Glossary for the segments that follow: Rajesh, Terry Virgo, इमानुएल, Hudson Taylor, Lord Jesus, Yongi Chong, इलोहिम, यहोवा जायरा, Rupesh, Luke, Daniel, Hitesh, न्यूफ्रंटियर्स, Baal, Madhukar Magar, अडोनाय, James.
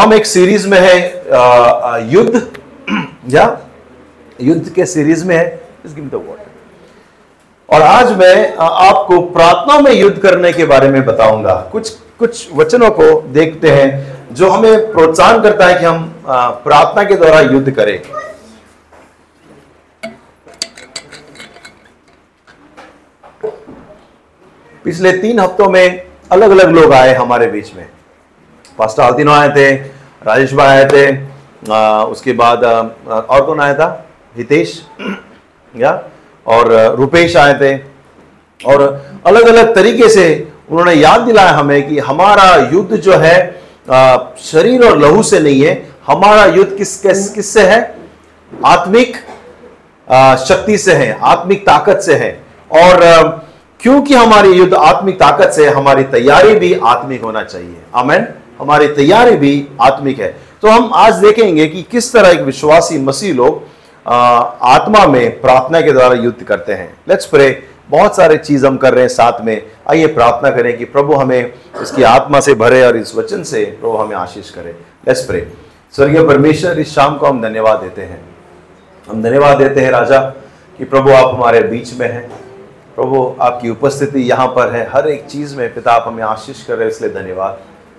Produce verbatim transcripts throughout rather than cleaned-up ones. हम एक सीरीज में है युद्ध या युद्ध के सीरीज में है, just give me the word. और आज मैं आपको प्रार्थना में युद्ध करने के बारे में बताऊंगा। कुछ कुछ वचनों को देखते हैं जो हमें प्रोत्साहन करता है कि हम प्रार्थना के द्वारा युद्ध करें। पिछले तीन हफ्तों में अलग अलग लोग आए हमारे बीच में। पास्टर आदिनो आए थे, राजेश भाई आए थे, आ, उसके बाद आ, और कौन आया था, हितेश या और रुपेश आए थे। और अलग अलग तरीके से उन्होंने याद दिलाया हमें कि हमारा युद्ध जो है आ, शरीर और लहू से नहीं है। हमारा युद्ध किस किससे है? आत्मिक आ, शक्ति से है, आत्मिक ताकत से है। और आ, क्योंकि हमारी युद्ध आत्मिक ताकत से, हमारी तैयारी भी आत्मिक होना चाहिए। आमेन। हमारी तैयारी भी आत्मिक है। तो हम आज देखेंगे कि किस तरह एक विश्वासी मसीह लोग आत्मा में प्रार्थना के द्वारा युद्ध करते हैं। Let's pray. बहुत सारे चीज हम कर रहे हैं साथ में। आइए प्रार्थना करें कि प्रभु हमें इसकी आत्मा से भरे और इस वचन से प्रभु हमें आशीष करे। Let's pray. स्वर्गीय परमेश्वर, इस शाम को हम धन्यवाद देते हैं। हम धन्यवाद देते हैं राजा कि प्रभु आप हमारे बीच में हैं। प्रभु आपकी उपस्थिति यहाँ पर है हर एक चीज़ में। पिता आप हमें आशीष कर रहे हैं, इसलिए धन्यवाद।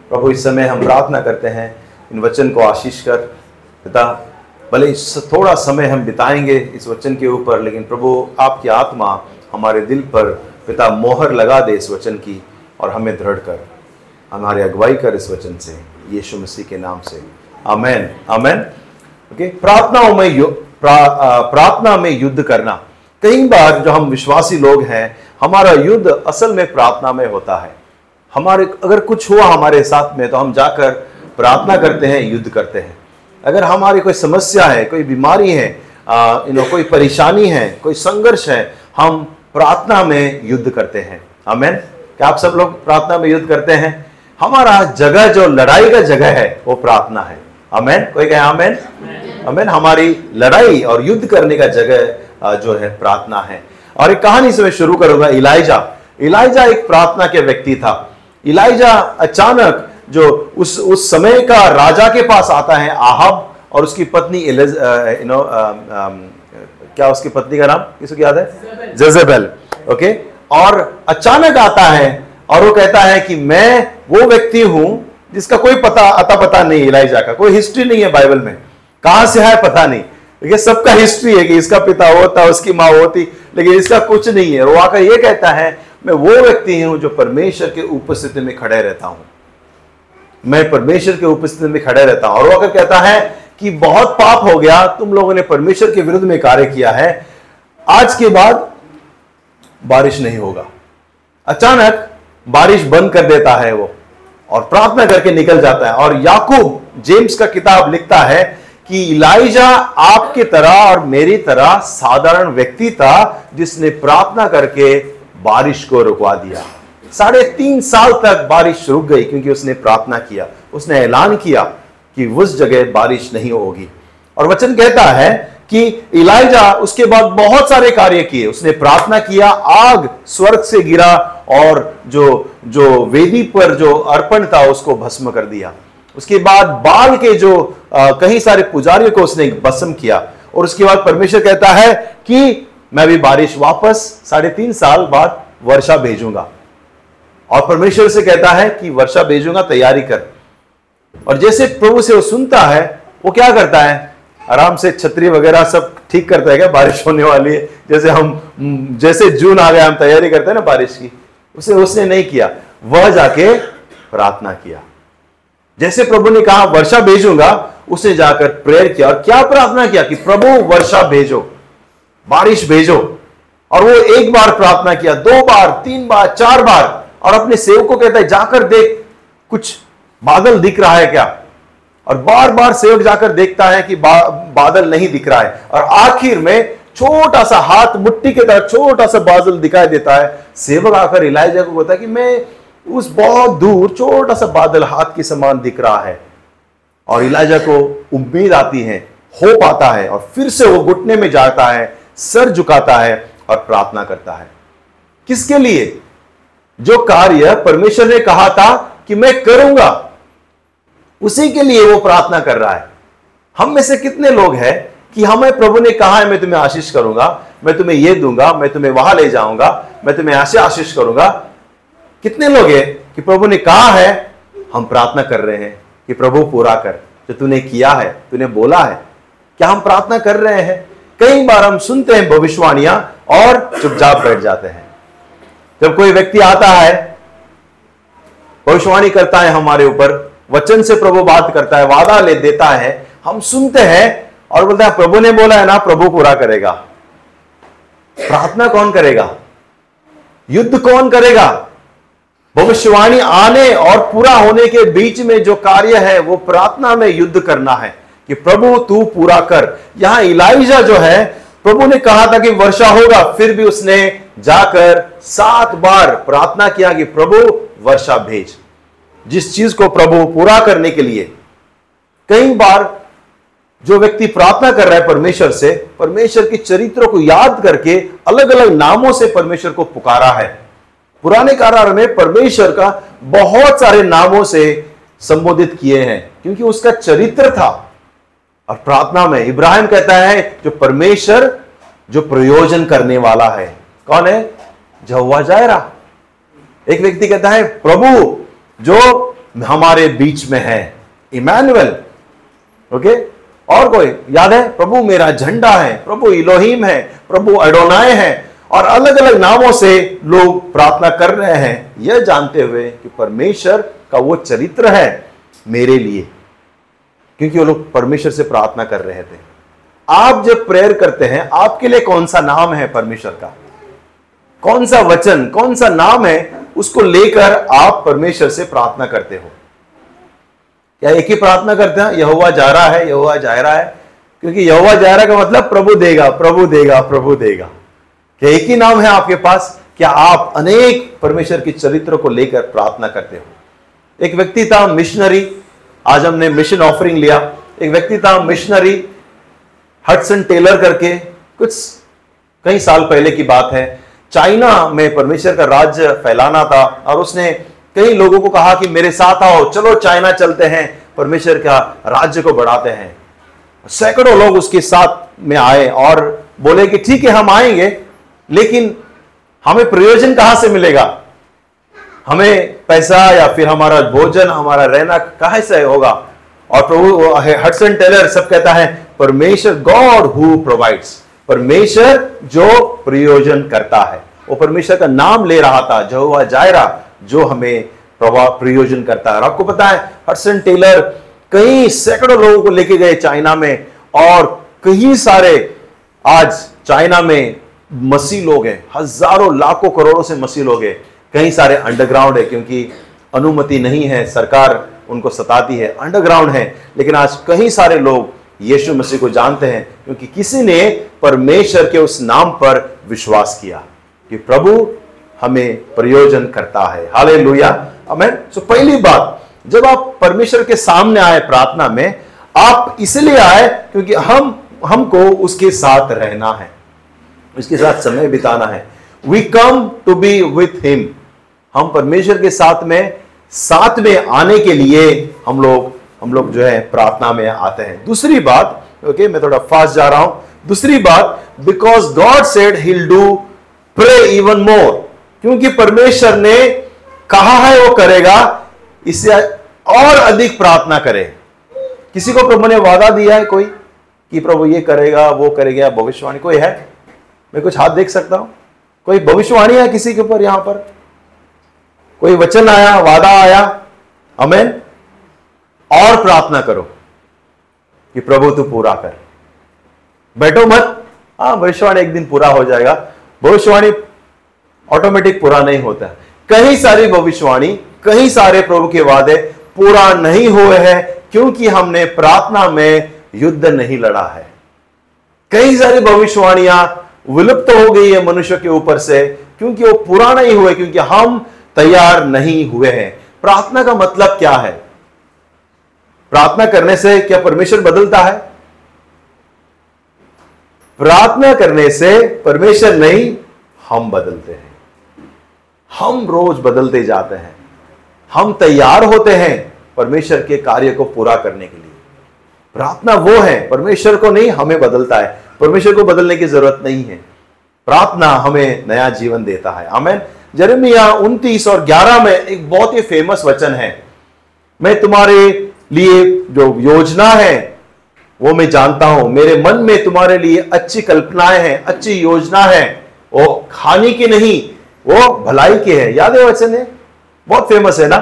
प्रभु इस समय हम प्रार्थना करते हैं, इन वचन को आशीष कर। पिता भले थोड़ा समय हम बिताएंगे इस वचन के ऊपर, लेकिन प्रभु आपकी आत्मा हमारे दिल पर पिता मोहर लगा दे इस वचन की, और हमें दृढ़ कर, हमारी अगुवाई कर इस वचन से, यीशु मसीह के नाम से। आमेन। आमेन। ओके। प्रार्थनाओं में प्रार्थना में युद्ध करना। कई बार जो हम विश्वासी लोग हैं, हमारा युद्ध असल में प्रार्थना में होता है। हमारे अगर कुछ हुआ हमारे साथ में तो हम जाकर प्रार्थना करते हैं, युद्ध करते हैं। अगर हमारी कोई समस्या है, कोई बीमारी है, यू नो कोई परेशानी है, कोई संघर्ष है, हम प्रार्थना में युद्ध करते हैं। आमेन। क्या आप सब लोग प्रार्थना में युद्ध करते हैं? हमारा जगह जो लड़ाई का जगह है वो प्रार्थना है। आमेन। कोई कहे आमेन। आमेन। हमारी लड़ाई और युद्ध करने का जगह जो है प्रार्थना है। और एक कहानी से मैं शुरू करूंगा। इलाइजा इलाइजा एक प्रार्थना के व्यक्ति था। इलाइजा अचानक जो उस उस समय का राजा के पास आता है, आहाब, और उसकी पत्नी इलेज यू नो क्या उसकी पत्नी का नाम किसको याद है? जेजेबेल। ओके। और अचानक आता है और वो कहता है कि मैं वो व्यक्ति हूं जिसका कोई पता अता पता नहीं। इलाइजा का कोई हिस्ट्री नहीं है बाइबल में, कहां से है पता नहीं। ये सबका हिस्ट्री है कि इसका पिता होता, उसकी माँ होती, लेकिन इसका कुछ नहीं है। वो आकर ये कहता है मैं वो व्यक्ति हूं जो परमेश्वर के उपस्थिति में खड़े रहता हूं। मैं परमेश्वर के उपस्थिति में खड़े रहता हूं। और वो आकर कहता है कि बहुत पाप हो गया, तुम लोगों ने परमेश्वर के विरुद्ध में कार्य किया है। आज के बाद बारिश नहीं होगा। अचानक बारिश बंद कर देता है वो और प्रार्थना करके निकल जाता है। और याकूब जेम्स का किताब लिखता है कि इलाइजा आपके तरह और मेरी तरह साधारण व्यक्ति था जिसने प्रार्थना करके बारिश को रुकवा दिया। साढ़े तीन साल तक बारिश रुक गई क्योंकि उसने प्रार्थना किया। उसने ऐलान किया कि उस जगह बारिश नहीं होगी। और वचन कहता है कि इलाइजा उसके बाद बहुत सारे कार्य किए। उसने प्रार्थना किया, आग स्वर्ग से गिरा और जो जो वेदी पर जो अर्पण था उसको भस्म कर दिया। उसके बाद बाल के जो कई सारे पुजारियों को उसने भस्म किया। और उसके बाद परमेश्वर कहता है कि मैं भी बारिश वापस साढ़े तीन साल बाद वर्षा भेजूंगा। और परमेश्वर से कहता है कि वर्षा भेजूंगा, तैयारी कर। और जैसे प्रभु से वो सुनता है, वो क्या करता है? आराम से छतरी वगैरह सब ठीक करता है। क्या बारिश होने वाली है? जैसे हम जैसे जून आ गया हम तैयारी करते हैं ना बारिश की, उसे उसने नहीं किया। वह जाके प्रार्थना किया। जैसे प्रभु ने कहा वर्षा भेजूंगा, उसने जाकर प्रेयर किया। और क्या प्रार्थना किया कि प्रभु वर्षा भेजो, बारिश भेजो। और वो एक बार प्रार्थना किया, दो बार, तीन बार, चार बार। और अपने सेवक को कहता है जाकर देख, कुछ बादल दिख रहा है क्या? और बार बार सेवक जाकर देखता है कि बा, बादल नहीं दिख रहा है। और आखिर में छोटा सा हाथ मुट्ठी के तरह छोटा सा बादल दिखाई देता है। सेवक आकर इलाइजा को कहता है कि मैं उस बहुत दूर छोटा सा बादल हाथ के समान दिख रहा है। और इलाइजा को उम्मीद आती है, होप आता है। और फिर से वो घुटने में जाता है, सर झुकाता है और प्रार्थना करता है। किसके लिए? जो कार्य परमेश्वर ने कहा था कि मैं करूंगा, उसी के लिए वो प्रार्थना कर रहा है। हम में से कितने लोग हैं कि हमें प्रभु ने कहा है मैं तुम्हें आशीष करूंगा, मैं तुम्हें ये दूंगा, मैं तुम्हें वहां ले जाऊंगा, मैं तुम्हें ऐसे आशीष करूंगा। कितने लोग हैं कि प्रभु ने कहा है, हम प्रार्थना कर रहे हैं कि प्रभु पूरा कर जो तूने किया है, तूने बोला है। क्या हम प्रार्थना कर रहे हैं? कई बार हम सुनते हैं भविष्यवाणियां और चुपचाप बैठ जाते हैं। जब कोई व्यक्ति आता है, भविष्यवाणी करता है हमारे ऊपर, वचन से प्रभु बात करता है, वादा ले देता है, हम सुनते हैं और बोलता है प्रभु ने बोला है ना, प्रभु पूरा करेगा। प्रार्थना कौन करेगा? युद्ध कौन करेगा? भविष्यवाणी आने और पूरा होने के बीच में जो कार्य है वो प्रार्थना में युद्ध करना है कि प्रभु तू पूरा कर। यहां इलाइजा जो है, प्रभु ने कहा था कि वर्षा होगा, फिर भी उसने जाकर सात बार प्रार्थना किया कि प्रभु वर्षा भेज, जिस चीज को प्रभु पूरा करने के लिए। कई बार जो व्यक्ति प्रार्थना कर रहा है परमेश्वर से, परमेश्वर के चरित्र को याद करके अलग अलग नामों से परमेश्वर को पुकारा है। पुराने करार में परमेश्वर का बहुत सारे नामों से संबोधित किए हैं क्योंकि उसका चरित्र था। और प्रार्थना में इब्राहिम कहता है जो परमेश्वर जो प्रयोजन करने वाला है, कौन है? जहुआ जायरा। एक व्यक्ति कहता है प्रभु जो हमारे बीच में है, इमानुएल। ओके, और कोई याद है? प्रभु मेरा झंडा है, प्रभु इलोहिम है, प्रभु अडोनाय है, और अलग अलग नामों से लोग प्रार्थना कर रहे हैं, यह जानते हुए कि परमेश्वर का वो चरित्र है मेरे लिए, क्योंकि वो लोग परमेश्वर से प्रार्थना कर रहे थे। आप जब प्रेयर करते हैं, आपके लिए कौन सा नाम है परमेश्वर का, कौन सा वचन, कौन सा नाम है, उसको लेकर आप परमेश्वर से प्रार्थना करते हो। क्या एक ही प्रार्थना करते हैं? यहोवा जा रहा है, यहोवा जा रहा है, क्योंकि यहोवा जा रहा का मतलब प्रभु देगा, प्रभु देगा, प्रभु देगा। एक ही नाम है आपके पास? क्या आप अनेक परमेश्वर के चरित्र को लेकर प्रार्थना करते हो? एक व्यक्ति था मिशनरी, आज हमने मिशन ऑफरिंग लिया। एक व्यक्ति था मिशनरी हडसन टेलर करके, कुछ कई साल पहले की बात है। चाइना में परमेश्वर का राज्य फैलाना था और उसने कई लोगों को कहा कि मेरे साथ आओ, चलो चाइना चलते हैं, परमेश्वर का राज्य को बढ़ाते हैं। सैकड़ों लोग उसके साथ में आए और बोले कि ठीक है हम आएंगे, लेकिन हमें प्रयोजन कहां से मिलेगा, हमें पैसा या फिर हमारा भोजन, हमारा रहना कहां से होगा? और प्रभु हडसन टेलर सब कहता है परमेश्वर, गॉड हु प्रोवाइड्स, परमेश्वर जो प्रयोजन करता है। वो परमेश्वर का नाम ले रहा था, यहोवा जायरा, जो हमें प्रयोजन करता है। और आपको पता है हडसन टेलर कई सैकड़ों लोगों को लेके गए चाइना में, और कई सारे आज चाइना में मसीह लोग हैं, हजारों लाखों करोड़ों से मसीह लोग हैं। कई सारे अंडरग्राउंड है क्योंकि अनुमति नहीं है, सरकार उनको सताती है, अंडरग्राउंड है। लेकिन आज कई सारे लोग यीशु मसीह को जानते हैं क्योंकि किसी ने परमेश्वर के उस नाम पर विश्वास किया कि प्रभु हमें प्रयोजन करता है। हालेलुया, आमेन। सो पहली बात, जब आप परमेश्वर के सामने आए प्रार्थना में, आप इसलिए आए क्योंकि हम हमको उसके साथ रहना है, इसके साथ समय बिताना है। We come to be with him, हम परमेश्वर के साथ में साथ में आने के लिए हम लोग हम लोग जो है प्रार्थना में आते हैं। दूसरी बात, ओके okay, मैं थोड़ा फास्ट जा रहा हूं। दूसरी बात, because God said he will do, pray even more, क्योंकि परमेश्वर ने कहा है वो करेगा, इससे और अधिक प्रार्थना करें। किसी को प्रभु ने वादा दिया है कोई कि प्रभु ये करेगा, वो करेगा, भविष्यवाणी कोई है? मैं कुछ हाथ देख सकता हूं? कोई भविष्यवाणी है किसी के ऊपर? यहां पर कोई वचन आया, वादा आया? आमीन। और प्रार्थना करो कि प्रभु तू पूरा कर। बैठो मत, हाँ भविष्यवाणी एक दिन पूरा हो जाएगा। भविष्यवाणी ऑटोमेटिक पूरा नहीं होता। कई सारी भविष्यवाणी, कई सारे प्रभु के वादे पूरा नहीं हुए हैं क्योंकि हमने प्रार्थना में युद्ध नहीं लड़ा है। कई सारी भविष्यवाणियां विलुप्त हो गई है मनुष्य के ऊपर से क्योंकि वो पूरा नहीं हुए, क्योंकि हम तैयार नहीं हुए हैं। प्रार्थना का मतलब क्या है? प्रार्थना करने से क्या परमेश्वर बदलता है? प्रार्थना करने से परमेश्वर नहीं, हम बदलते हैं। हम रोज बदलते जाते हैं, हम तैयार होते हैं, परमेश्वर के कार्य को पूरा करने के लिए। प्रार्थना वो है, परमेश्वर को नहीं, हमें बदलता है। परमेश्वर को बदलने की जरूरत नहीं है, प्रार्थना हमें नया जीवन देता है। आमेन। यिर्मयाह उनतीस और ग्यारह में एक बहुत ही फेमस वचन है, मैं तुम्हारे लिए जो योजना है वो मैं जानता हूं, मेरे मन में तुम्हारे लिए अच्छी कल्पनाएं हैं, अच्छी योजना है, वो खाने की नहीं, वो भलाई की है। याद है वचन है, बहुत फेमस है ना।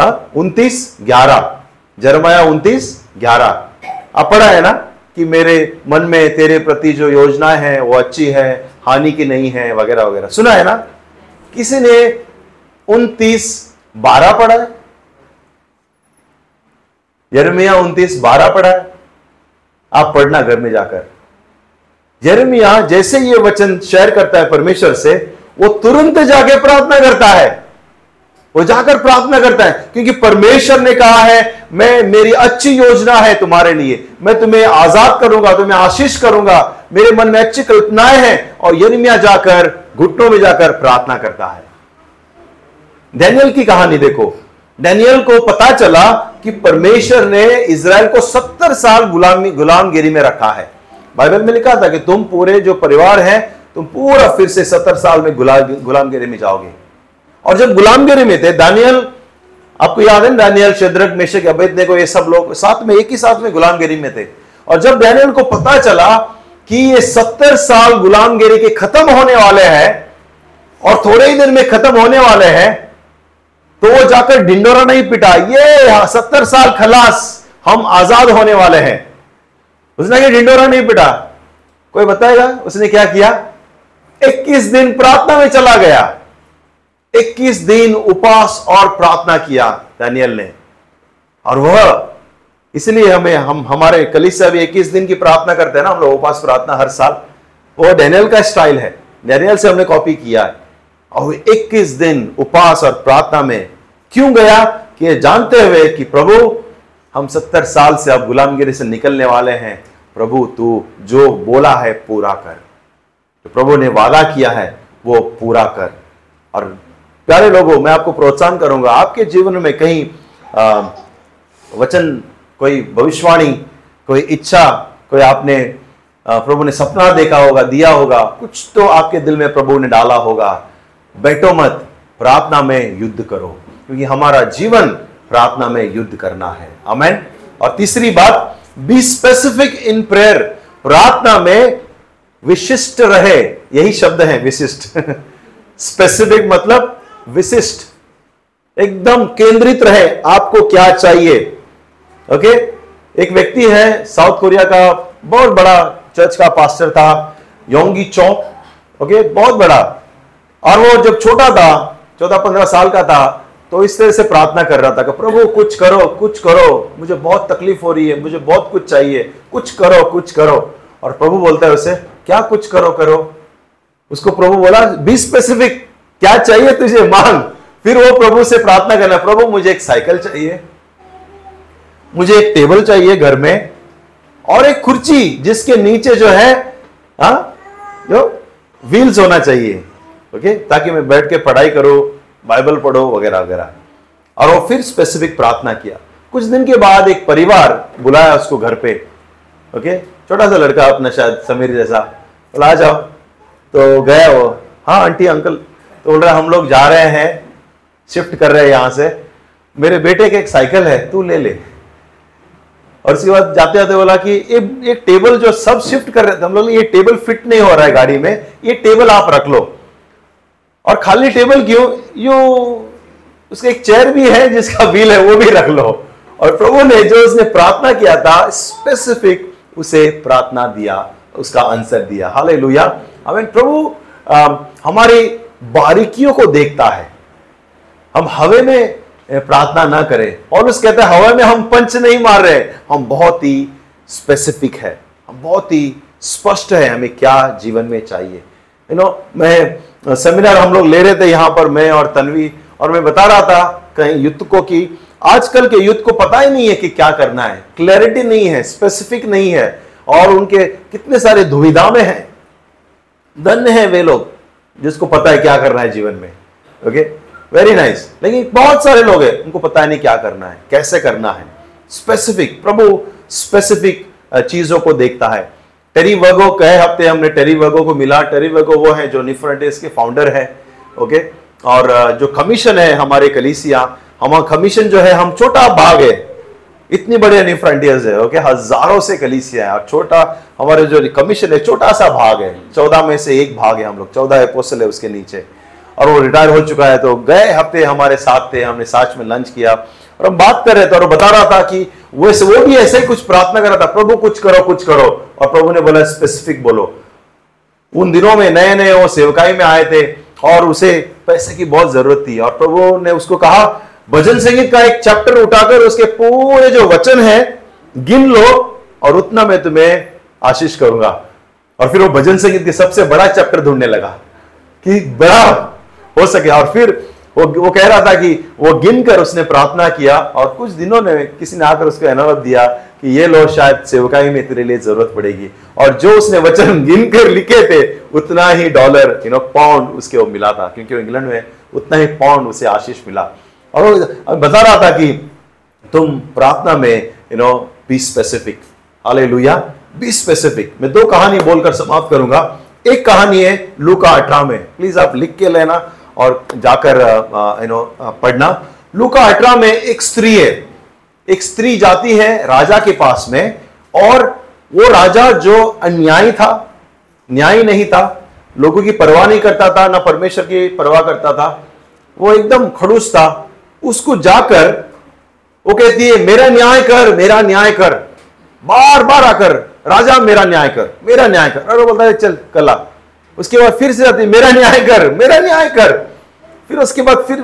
हाँ, उनतीस ग्यारह, यिर्मयाह उनतीस ग्यारह आप पढ़ा है ना कि मेरे मन में तेरे प्रति जो योजना है वो अच्छी है, हानि की नहीं है, वगैरह वगैरह। सुना है ना। किसी ने उनतीस बारह पढ़ा है? यिर्मयाह उनतीस बारह पढ़ा है? आप पढ़ना घर में जाकर। यिर्मयाह जैसे ये वचन शेयर करता है परमेश्वर से, वो तुरंत जाके प्रार्थना करता है, वो जाकर प्रार्थना करता है, क्योंकि परमेश्वर ने कहा है मैं, मेरी अच्छी योजना है तुम्हारे लिए, मैं तुम्हें आजाद करूंगा, तुम्हें आशीष करूंगा, मेरे मन में अच्छी कल्पनाएं हैं। और यिर्मयाह जाकर घुटनों में जाकर प्रार्थना करता है। डैनियल की कहानी देखो, डैनियल को पता चला कि परमेश्वर ने इज़राइल को सत्तर साल गुलामी गुलामगिरी में रखा है। बाइबल में लिखा था कि तुम पूरे जो परिवार है तुम पूरा फिर से सत्तर साल में गुलामगिरी में जाओगे। और जब गुलामगिरी में थे दानियल, आपको याद है दानियल, शद्रक, मेशक, अबेदनेगो, ये सब लोग साथ में एक ही साथ में गुलामगिरी में थे। और जब दानियल को पता चला कि ये सत्तर साल गुलामगिरी के खत्म होने वाले हैं और थोड़े ही दिन में खत्म होने वाले हैं, तो वो जाकर ढिंडोरा नहीं पिटा, ये सत्तर साल खलास, हम आजाद होने वाले हैं। उसने ये ढिंडोरा नहीं पिटा। कोई बताएगा उसने क्या किया? इक्कीस दिन प्रार्थना में चला गया, इक्कीस दिन उपवास और प्रार्थना किया दानियल ने। और वह, इसलिए हमें हम हमारे कलीसिया भी इक्कीस दिन की प्रार्थना करते हैं ना, हम लोग उपवास प्रार्थना हर साल, वो डैनियल का स्टाइल है, डैनियल से हमने कॉपी किया है। और इक्कीस दिन उपवास और प्रार्थना में क्यों गया? कि ये जानते हुए कि प्रभु हम सत्तर साल से अब गुलामगिरी से निकलने वाले हैं, प्रभु तू जो बोला है पूरा कर, तो प्रभु ने वादा किया है वो पूरा कर। और प्यारे लोगों, मैं आपको प्रोत्साहन करूंगा, आपके जीवन में कहीं आ, वचन, कोई भविष्यवाणी, कोई इच्छा, कोई आपने आ, प्रभु ने सपना देखा होगा, दिया होगा, कुछ तो आपके दिल में प्रभु ने डाला होगा। बैठो मत, प्रार्थना में युद्ध करो, क्योंकि हमारा जीवन प्रार्थना में युद्ध करना है। आमेन। और तीसरी बात, बी स्पेसिफिक इन प्रेयर, प्रार्थना में विशिष्ट रहे। यही शब्द है विशिष्ट। स्पेसिफिक मतलब विशिष्ट, एकदम केंद्रित रहे, आपको क्या चाहिए। ओके, एक व्यक्ति है साउथ कोरिया का, बहुत बड़ा चर्च का पास्टर था, योंगी चोंग, ओके, बहुत बड़ा। और वो जब छोटा था, चौदह पंद्रह साल का था, तो इस तरह से प्रार्थना कर रहा था कि प्रभु कुछ करो, कुछ करो, मुझे बहुत तकलीफ हो रही है, मुझे बहुत कुछ चाहिए, कुछ करो, कुछ करो। और प्रभु बोलता है उसे, क्या कुछ करो करो? उसको प्रभु बोला, बी स्पेसिफिक, क्या चाहिए तुझे, मांग। फिर वो प्रभु से प्रार्थना करना, प्रभु मुझे एक साइकिल चाहिए, मुझे एक टेबल चाहिए घर में, और एक कुर्सी जिसके नीचे जो है हा? जो व्हील्स होना चाहिए, ओके, ताकि मैं बैठ के पढ़ाई करो, बाइबल पढ़ो, वगैरह वगैरह। और वो फिर स्पेसिफिक प्रार्थना किया। कुछ दिन के बाद एक परिवार बुलाया उसको घर पे, ओके, छोटा सा लड़का अपना, शायद समीर जैसा, बोला आ जाओ। तो गया वो, हाँ आंटी अंकल, तो बोल रहा हम लोग जा रहे हैं, शिफ्ट कर रहे हैं यहाँ से, मेरे बेटे के एक साइकिल है, तू ले ले। और उसके बाद जाते जाते बोला कि ये एक टेबल जो सब शिफ्ट कर रहे थे हम लोग, ये टेबल फिट नहीं हो रहा है गाड़ी में, ये टेबल आप रख लो। और खाली टेबल क्यों, यू उसके एक चेयर भी है जिसका व्हील है, वो भी रख लो। और प्रभु ने जो उसने प्रार्थना किया था स्पेसिफिक, उसे प्रार्थना दिया, उसका आंसर दिया। हालेलुया। आमीन। प्रभु आ, हमारी बारीकियों को देखता है। हम हवा में प्रार्थना ना करें, और उस कहते हैं हवा में हम पंच नहीं मार रहे, हम बहुत ही स्पेसिफिक है, हम बहुत ही स्पष्ट है, हमें क्या जीवन में चाहिए। यू नो, मैं सेमिनार हम लोग ले रहे थे यहाँ पर, मैं और तन्वी, और मैं बता रहा था कहीं युवकों की, आजकल के युवक को पता ही नहीं है कि क्या करना है, क्लैरिटी नहीं है, स्पेसिफिक नहीं है, और उनके कितने सारे दुविधा में हैं। धन्य है वे लोग जिसको पता है क्या करना है जीवन में। Okay, very nice nice. लेकिन बहुत सारे लोग हैं, उनको पता नहीं क्या करना है, कैसे करना है। स्पेसिफिक प्रभु स्पेसिफिक चीजों को देखता है। टेरी वर्गो, कहे हफ्ते हमने टेरी वर्गो को मिला। टेरी वर्गो वो है जो न्यूफ्रंटियर्स के फाउंडर है, ओके। और जो कमीशन है हमारे कलीसिया, हमारा कमीशन जो है, हम छोटा भाग है, इतनी बड़े न्यूफ्रंटियर्स है, ओके। हजारों से कलीसिया है और छोटा हमारे जो कमीशन है छोटा सा भाग है, चौदह में से एक भाग है हम लोग, चौदह एपोस्टल है उसके नीचे। और वो रिटायर हो चुका है। तो गए हफ्ते हमारे साथ थे, हमने साथ में लंच किया और हम बात कर रहे थे और बता रहा था कि वो वो भी ऐसे ही कुछ प्रार्थना कर रहा था, प्रभु कुछ करो कुछ करो। और प्रभु ने बोला स्पेसिफिक बोलो। उन दिनों में नए नए वो सेवकाई में आए थे और उसे पैसे की बहुत जरूरत थी। और प्रभु ने उसको कहा भजन संगीत का एक चैप्टर उठाकर उसके पूरे जो वचन है गिन लो और उतना मैं तुम्हें आशीष करूंगा। और फिर वो भजन संगीत के सबसे बड़ा चैप्टर ढूंढने लगा कि बड़ा हो सके। और फिर वो वो कह रहा था कि वो गिनकर उसने प्रार्थना किया और कुछ दिनों में किसी ने आकर उसको अनुभव दिया कि ये लो, शायद सेवकाई में तेरे लिए जरूरत पड़ेगी। और जो उसने वचन गिनकर लिखे थे उतना ही डॉलर यू नो पाउंड उसके वो मिला था, क्योंकि वो इंग्लैंड में, उतना ही पाउंड उसे आशीष मिला। और वो बता रहा था कि तुम प्रार्थना में you know be specific. Hallelujah, be specific. मैं दो कहानी बोलकर समाप्त करूंगा। एक कहानी है लूक का अठारह में, प्लीज आप लिख के लेना और जाकर यू नो पढ़ना। लूक का अठारह में एक स्त्री है, एक स्त्री जाती है राजा के पास में, और वो राजा जो अन्यायी था, न्यायी नहीं था, लोगों की परवाह नहीं करता था, ना परमेश्वर की परवाह करता था, वो एकदम खड़ूस था। उसको जाकर वो कहती है मेरा न्याय कर, मेरा न्याय कर, बार बार आकर राजा मेरा न्याय कर, मेरा न्याय कर। और वो बोलता है चल कला। उसके बाद फिर से जाती है मेरा न्याय कर, मेरा न्याय कर। फिर उसके बाद फिर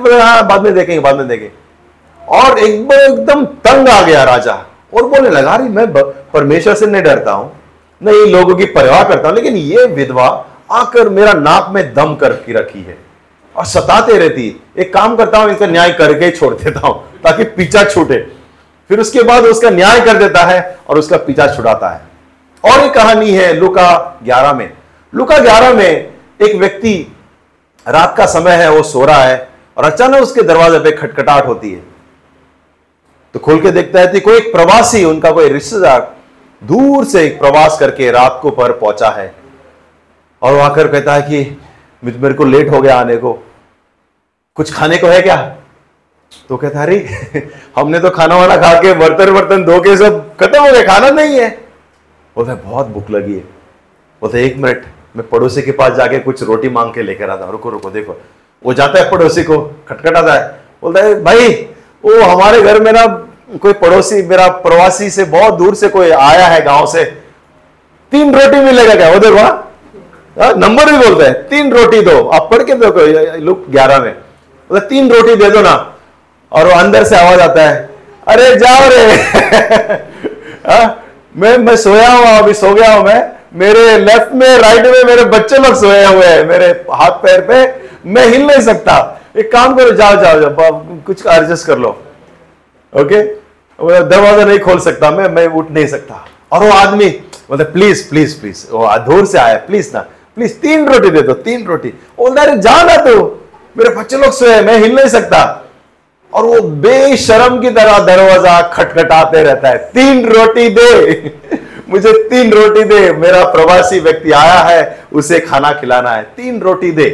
बाद में देखेंगे, बाद में देखेंगे। और एक बार एकदम तंग आ गया राजा और बोलने लगा अरे मैं परमेश्वर से नहीं डरता हूं, नहीं लोगों की परवाह करता हूं, लेकिन ये विधवा आकर मेरा नाक में दम करके रखी है और सताते रहती। एक काम करता हूं, इसका न्याय करके छोड़ देता हूं ताकि पीछा छूटे। फिर उसके बाद उसका न्याय कर देता है और उसका पीछा छुड़ाता है। और एक कहानी है लूका ग्यारह में। लूका ग्यारह में एक व्यक्ति, रात का समय है, वो सो रहा है और अचानक उसके दरवाजे पे खटखटाहट होती है। तो खोल के देखता है कि कोई एक प्रवासी, उनका कोई रिश्तेदार दूर से एक प्रवास करके रात को पर पहुंचा है। और वहां कर कहता है कि मेरे को लेट हो गया आने को, कुछ खाने को है क्या? तो कहता अरे हमने तो खाना वाना खा के बर्तन बर्तन धो के सब खत्म हो गए, खाना नहीं है। बोलता है बहुत भूख लगी है। बोलता है एक मिनट, मैं पड़ोसी के पास जाके कुछ रोटी मांग के लेकर आता हूँ। रुको रुको देखो। वो जाता है पड़ोसी को खटखटाता है, बोलता है भाई वो हमारे घर में ना कोई पड़ोसी, मेरा प्रवासी से बहुत दूर से कोई आया है गाँव से, तीन रोटी मिलेगा क्या? वो देखो नंबर भी बोलता है तीन रोटी दो। आप पढ़ के देखो लूक ग्यारह में, बोला तीन रोटी दे दो ना। और वो अंदर से आवाज आता है अरे जाओ रे आ, मैं मैं सोया हुआ, अभी सो गया हूं मैं, मेरे लेफ्ट में राइट में मेरे बच्चे लोग सोए हुए हैं, मेरे हाथ पैर पे मैं हिल नहीं सकता, एक काम करो जाओ जाओ जाओ कुछ एडजस्ट कर लो, ओके। दरवाजा नहीं खोल सकता मैं मैं उठ नहीं सकता। और वो आदमी मतलब प्लीज प्लीज प्लीज, वो दूर से आया, प्लीज ना प्लीज तीन रोटी दे दो, तीन रोटी। बोलता है जा ना तू, मेरे बच्चे लोग सोए, मैं हिल नहीं सकता। और वो बेशरम की तरह दरवाजा खटखटाते रहता है, तीन रोटी दे मुझे, तीन रोटी दे, मेरा प्रवासी व्यक्ति आया है, उसे खाना खिलाना है, तीन रोटी दे।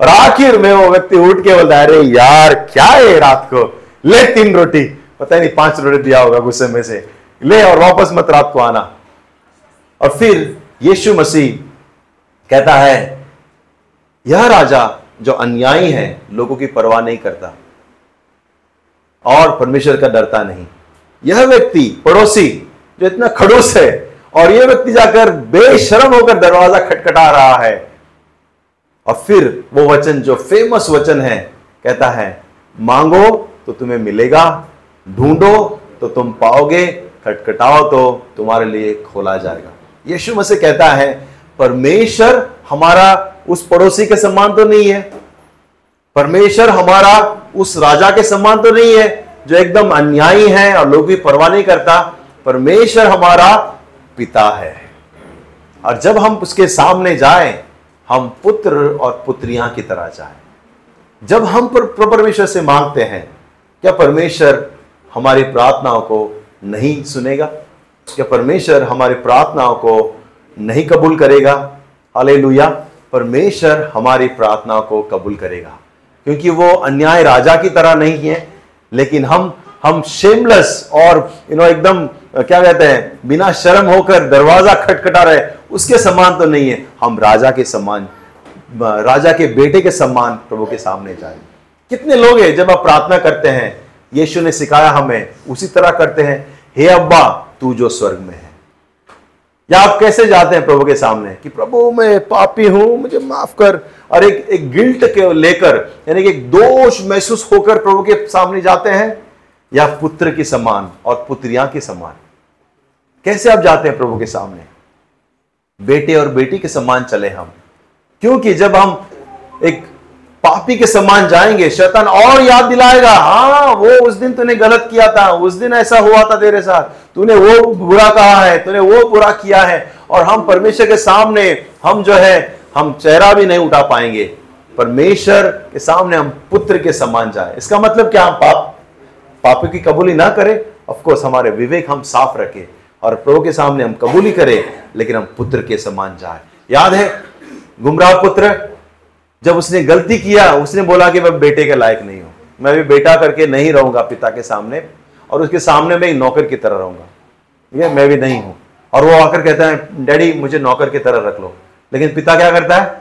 और आखिर में वो व्यक्ति उठ के बोलता है अरे यार क्या है, रात को ले तीन रोटी, पता नहीं पांच रोटी दिया होगा गुस्से में से, ले और वापस मत रात को आना। और फिर यीशु मसीह कहता है यह राजा जो अन्यायी है, लोगों की परवाह नहीं करता और परमेश्वर का डरता नहीं, यह व्यक्ति पड़ोसी जो इतना खड़ूस है, और यह व्यक्ति जाकर बेशर्म होकर दरवाजा खटखटा रहा है। और फिर वो वचन जो फेमस वचन है कहता है मांगो तो तुम्हें मिलेगा, ढूंढो तो तुम पाओगे, खटखटाओ तो तुम्हारे लिए खोला जाएगा। यीशु मसीह कहता है परमेश्वर हमारा उस पड़ोसी के समान तो नहीं है, परमेश्वर हमारा उस राजा के समान तो नहीं है जो एकदम अन्यायी है और लोग भी परवाह नहीं करता। परमेश्वर हमारा पिता है, और जब हम उसके सामने जाएं हम पुत्र और पुत्रियां की तरह जाएं। जब हम पर परमेश्वर से मांगते हैं, क्या परमेश्वर हमारी प्रार्थनाओं को नहीं सुनेगा? क्या परमेश्वर हमारी प्रार्थनाओं को नहीं कबूल करेगा? हालेलुया, परमेश्वर हमारी प्रार्थनाओं को कबूल करेगा, क्योंकि वो अन्याय राजा की तरह नहीं है। लेकिन हम हम शेमलेस और यू नो एकदम क्या कहते हैं, बिना शर्म होकर दरवाजा खटखटा रहे, उसके समान तो नहीं है। हम राजा के समान, राजा के बेटे के समान प्रभु के सामने जाए। कितने लोग हैं जब आप प्रार्थना करते हैं, यीशु ने सिखाया हमें, उसी तरह करते हैं, हे अब्बा तू जो स्वर्ग में है। या आप कैसे जाते हैं प्रभु के सामने कि प्रभु मैं पापी हूं, मुझे माफ कर, और एक एक गिल्ट के लेकर, यानी कि एक दोष महसूस होकर प्रभु के सामने जाते हैं, या पुत्र के समान और पुत्रियां के समान कैसे आप जाते हैं प्रभु के सामने? बेटे और बेटी के समान चले हम, क्योंकि जब हम एक पापी के समान जाएंगे, शैतान और याद दिलाएगा, हाँ वो उस दिन तूने गलत किया था, उस दिन ऐसा हुआ था तेरे साथ, तूने वो बुरा कहा है, तूने वो बुरा किया है। और हम परमेश्वर के सामने हम जो है हम चेहरा भी नहीं उठा पाएंगे। परमेश्वर के सामने हम पुत्र के समान जाए, इसका मतलब क्या? हम पाप पापों की कबूली ना करें, ऑफकोर्स हमारे विवेक हम साफ रखें और प्रभु के सामने हम कबूली करें, लेकिन हम पुत्र के समान जाए। याद है गुमराह पुत्र, जब उसने गलती किया, उसने बोला कि मैं बेटे के लायक नहीं हूं, मैं भी बेटा करके नहीं रहूंगा पिता के सामने, और उसके सामने मैं नौकर की तरह रहूंगा, ठीक है, मैं भी नहीं हूं। और वो आकर कहता है, डैडी मुझे नौकर की तरह रख लो। लेकिन पिता क्या करता है?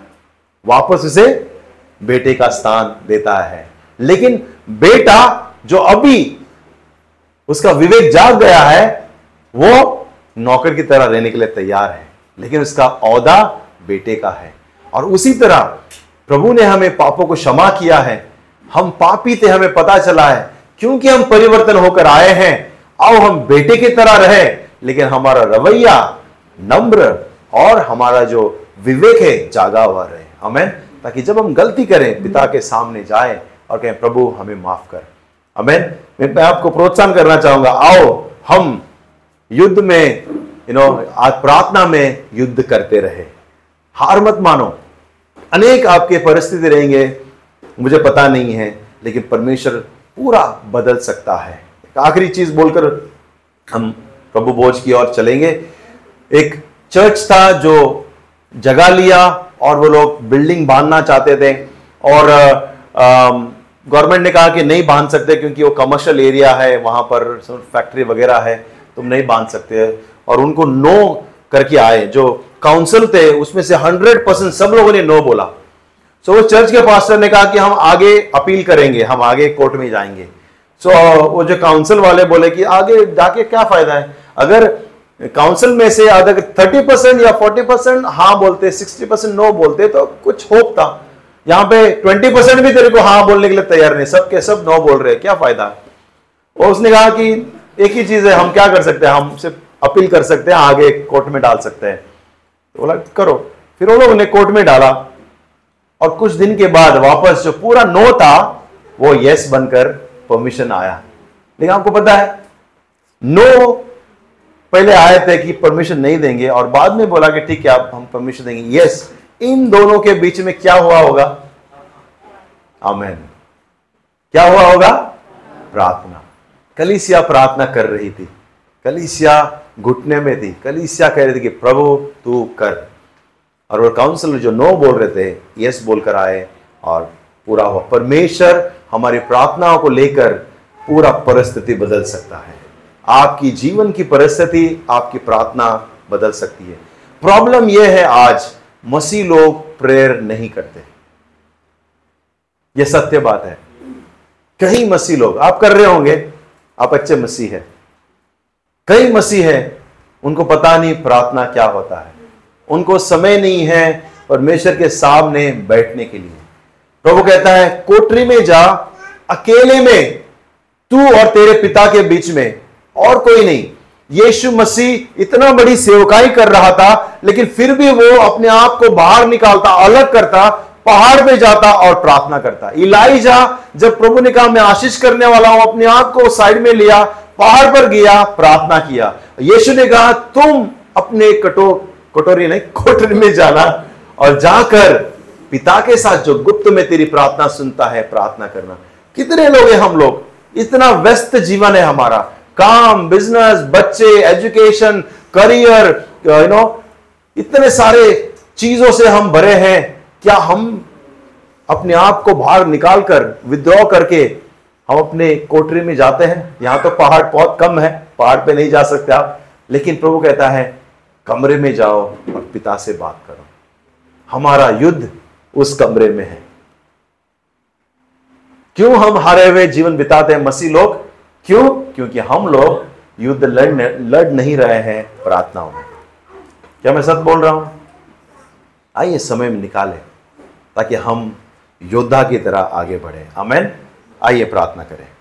वापस उसे बेटे का स्थान देता है। लेकिन बेटा जो अभी उसका विवेक जाग गया है, वो नौकर की तरह रहने के लिए तैयार है, लेकिन उसका औदा बेटे का है। और उसी तरह प्रभु ने हमें पापों को क्षमा किया है। हम पापी थे, हमें पता चला है, क्योंकि हम परिवर्तन होकर आए हैं। आओ हम बेटे की तरह रहे, लेकिन हमारा रवैया नम्र और हमारा जो विवेक है जागा हुआ रहे। आमेन। ताकि जब हम गलती करें, पिता के सामने जाए और कहें प्रभु हमें माफ कर। आमेन। मैं आपको प्रोत्साहन करना चाहूंगा, आओ हम युद्ध में यू नो आज प्रार्थना में युद्ध करते रहे। हार मत मानो। अनेक आपके परिस्थिति रहेंगे, मुझे पता नहीं है, लेकिन परमेश्वर पूरा बदल सकता है। आखिरी चीज बोलकर हम प्रभु भोज की ओर चलेंगे। एक चर्च था जो जगह लिया और वो लोग बिल्डिंग बांधना चाहते थे, और गवर्नमेंट ने कहा कि नहीं बांध सकते, क्योंकि वो कमर्शियल एरिया है, वहां पर फैक्ट्री वगैरह है, तुम नहीं बांध सकते। और उनको नो करके आए जो काउंसिल थे, उसमें से हंड्रेड परसेंट सब लोगों ने नो बोला। सो so, वो चर्च के पास्टर ने कहा कि हम आगे अपील करेंगे, हम आगे कोर्ट में जाएंगे। सो so, वो जो काउंसिल वाले बोले कि आगे जाके क्या फायदा है, अगर काउंसिल में से अगर थर्टी परसेंट या फोर्टी परसेंट हाँ बोलते, सिक्सटी परसेंट नो बोलते, तो कुछ होप था। यहाँ पे ट्वेंटी परसेंट भी तेरे को हाँ बोलने के लिए तैयार नहीं, सब के सब नो बोल रहे, क्या फायदा है। और उसने कहा कि एक ही चीज है, हम क्या कर सकते हैं, हम सिर्फ अपील कर सकते हैं, आगे कोर्ट में डाल सकते हैं। तो बोला करो। फिर वो लोगों ने कोर्ट में डाला, और कुछ दिन के बाद वापस जो पूरा नो था वो यस बनकर परमिशन आया। लेकिन आपको पता है, नो पहले आए थे कि परमिशन नहीं देंगे, और बाद में बोला कि ठीक है आप हम परमिशन देंगे, यस। इन दोनों के बीच में क्या हुआ होगा? आमेन। क्या हुआ होगा? प्रार्थना। कलीसिया प्रार्थना कर रही थी, कलीसिया घुटने में थी, कलीसिया कह रही थी कि प्रभु तू कर। और वो काउंसिल जो नो बोल रहे थे, यस बोलकर आए और पूरा हुआ। परमेश्वर हमारी प्रार्थनाओं को लेकर पूरा परिस्थिति बदल सकता है। आपकी जीवन की परिस्थिति आपकी प्रार्थना बदल सकती है। प्रॉब्लम यह है, आज मसीह लोग प्रेयर नहीं करते। यह सत्य बात है। कई मसीह लोग, आप कर रहे होंगे, आप अच्छे मसीह हैं, कई मसीह हैं, उनको पता नहीं प्रार्थना क्या होता है, उनको समय नहीं है परमेश्वर के सामने बैठने के लिए। प्रभु कहता है कोठरी में जा, अकेले में, तू और तेरे पिता के बीच में, और कोई नहीं। यीशु मसीह इतना बड़ी सेवकाई कर रहा था, लेकिन फिर भी वो अपने आप को बाहर निकालता, अलग करता, पहाड़ पे जाता और प्रार्थना करता। इलाइजा, जब प्रभु ने कहा मैं आशीष करने वाला हूं, अपने आप को साइड में लिया, पहाड़ पर गया, प्रार्थना किया। यीशु ने कहा तुम अपने कटो कटोरी नहीं कोठरी में जाना, और जाकर पिता के साथ जो गुप्त में तेरी प्रार्थना सुनता है, प्रार्थना करना। कितने लोग हैं हम लोग, इतना व्यस्त जीवन है हमारा, काम, बिजनेस, बच्चे, एजुकेशन, करियर, यू नो, इतने सारे चीजों से हम भरे हैं। क्या हम अपने आप को बाहर निकाल कर, विद्रॉ करके हम अपने कोठरी में जाते हैं? यहां तो पहाड़ बहुत कम है, पहाड़ पे नहीं जा सकते आप, लेकिन प्रभु कहता है कमरे में जाओ और पिता से बात करो। हमारा युद्ध उस कमरे में है। क्यों हम हारे हुए जीवन बिताते हैं मसीह लोग? क्यों? क्योंकि हम लोग युद्ध लड़ने लड़ नहीं रहे हैं प्रार्थनाओं में। क्या मैं सच बोल रहा हूं? आइए समय में निकालें ताकि हम योद्धा की तरह आगे बढ़े। आमेन। आइए प्रार्थना करें।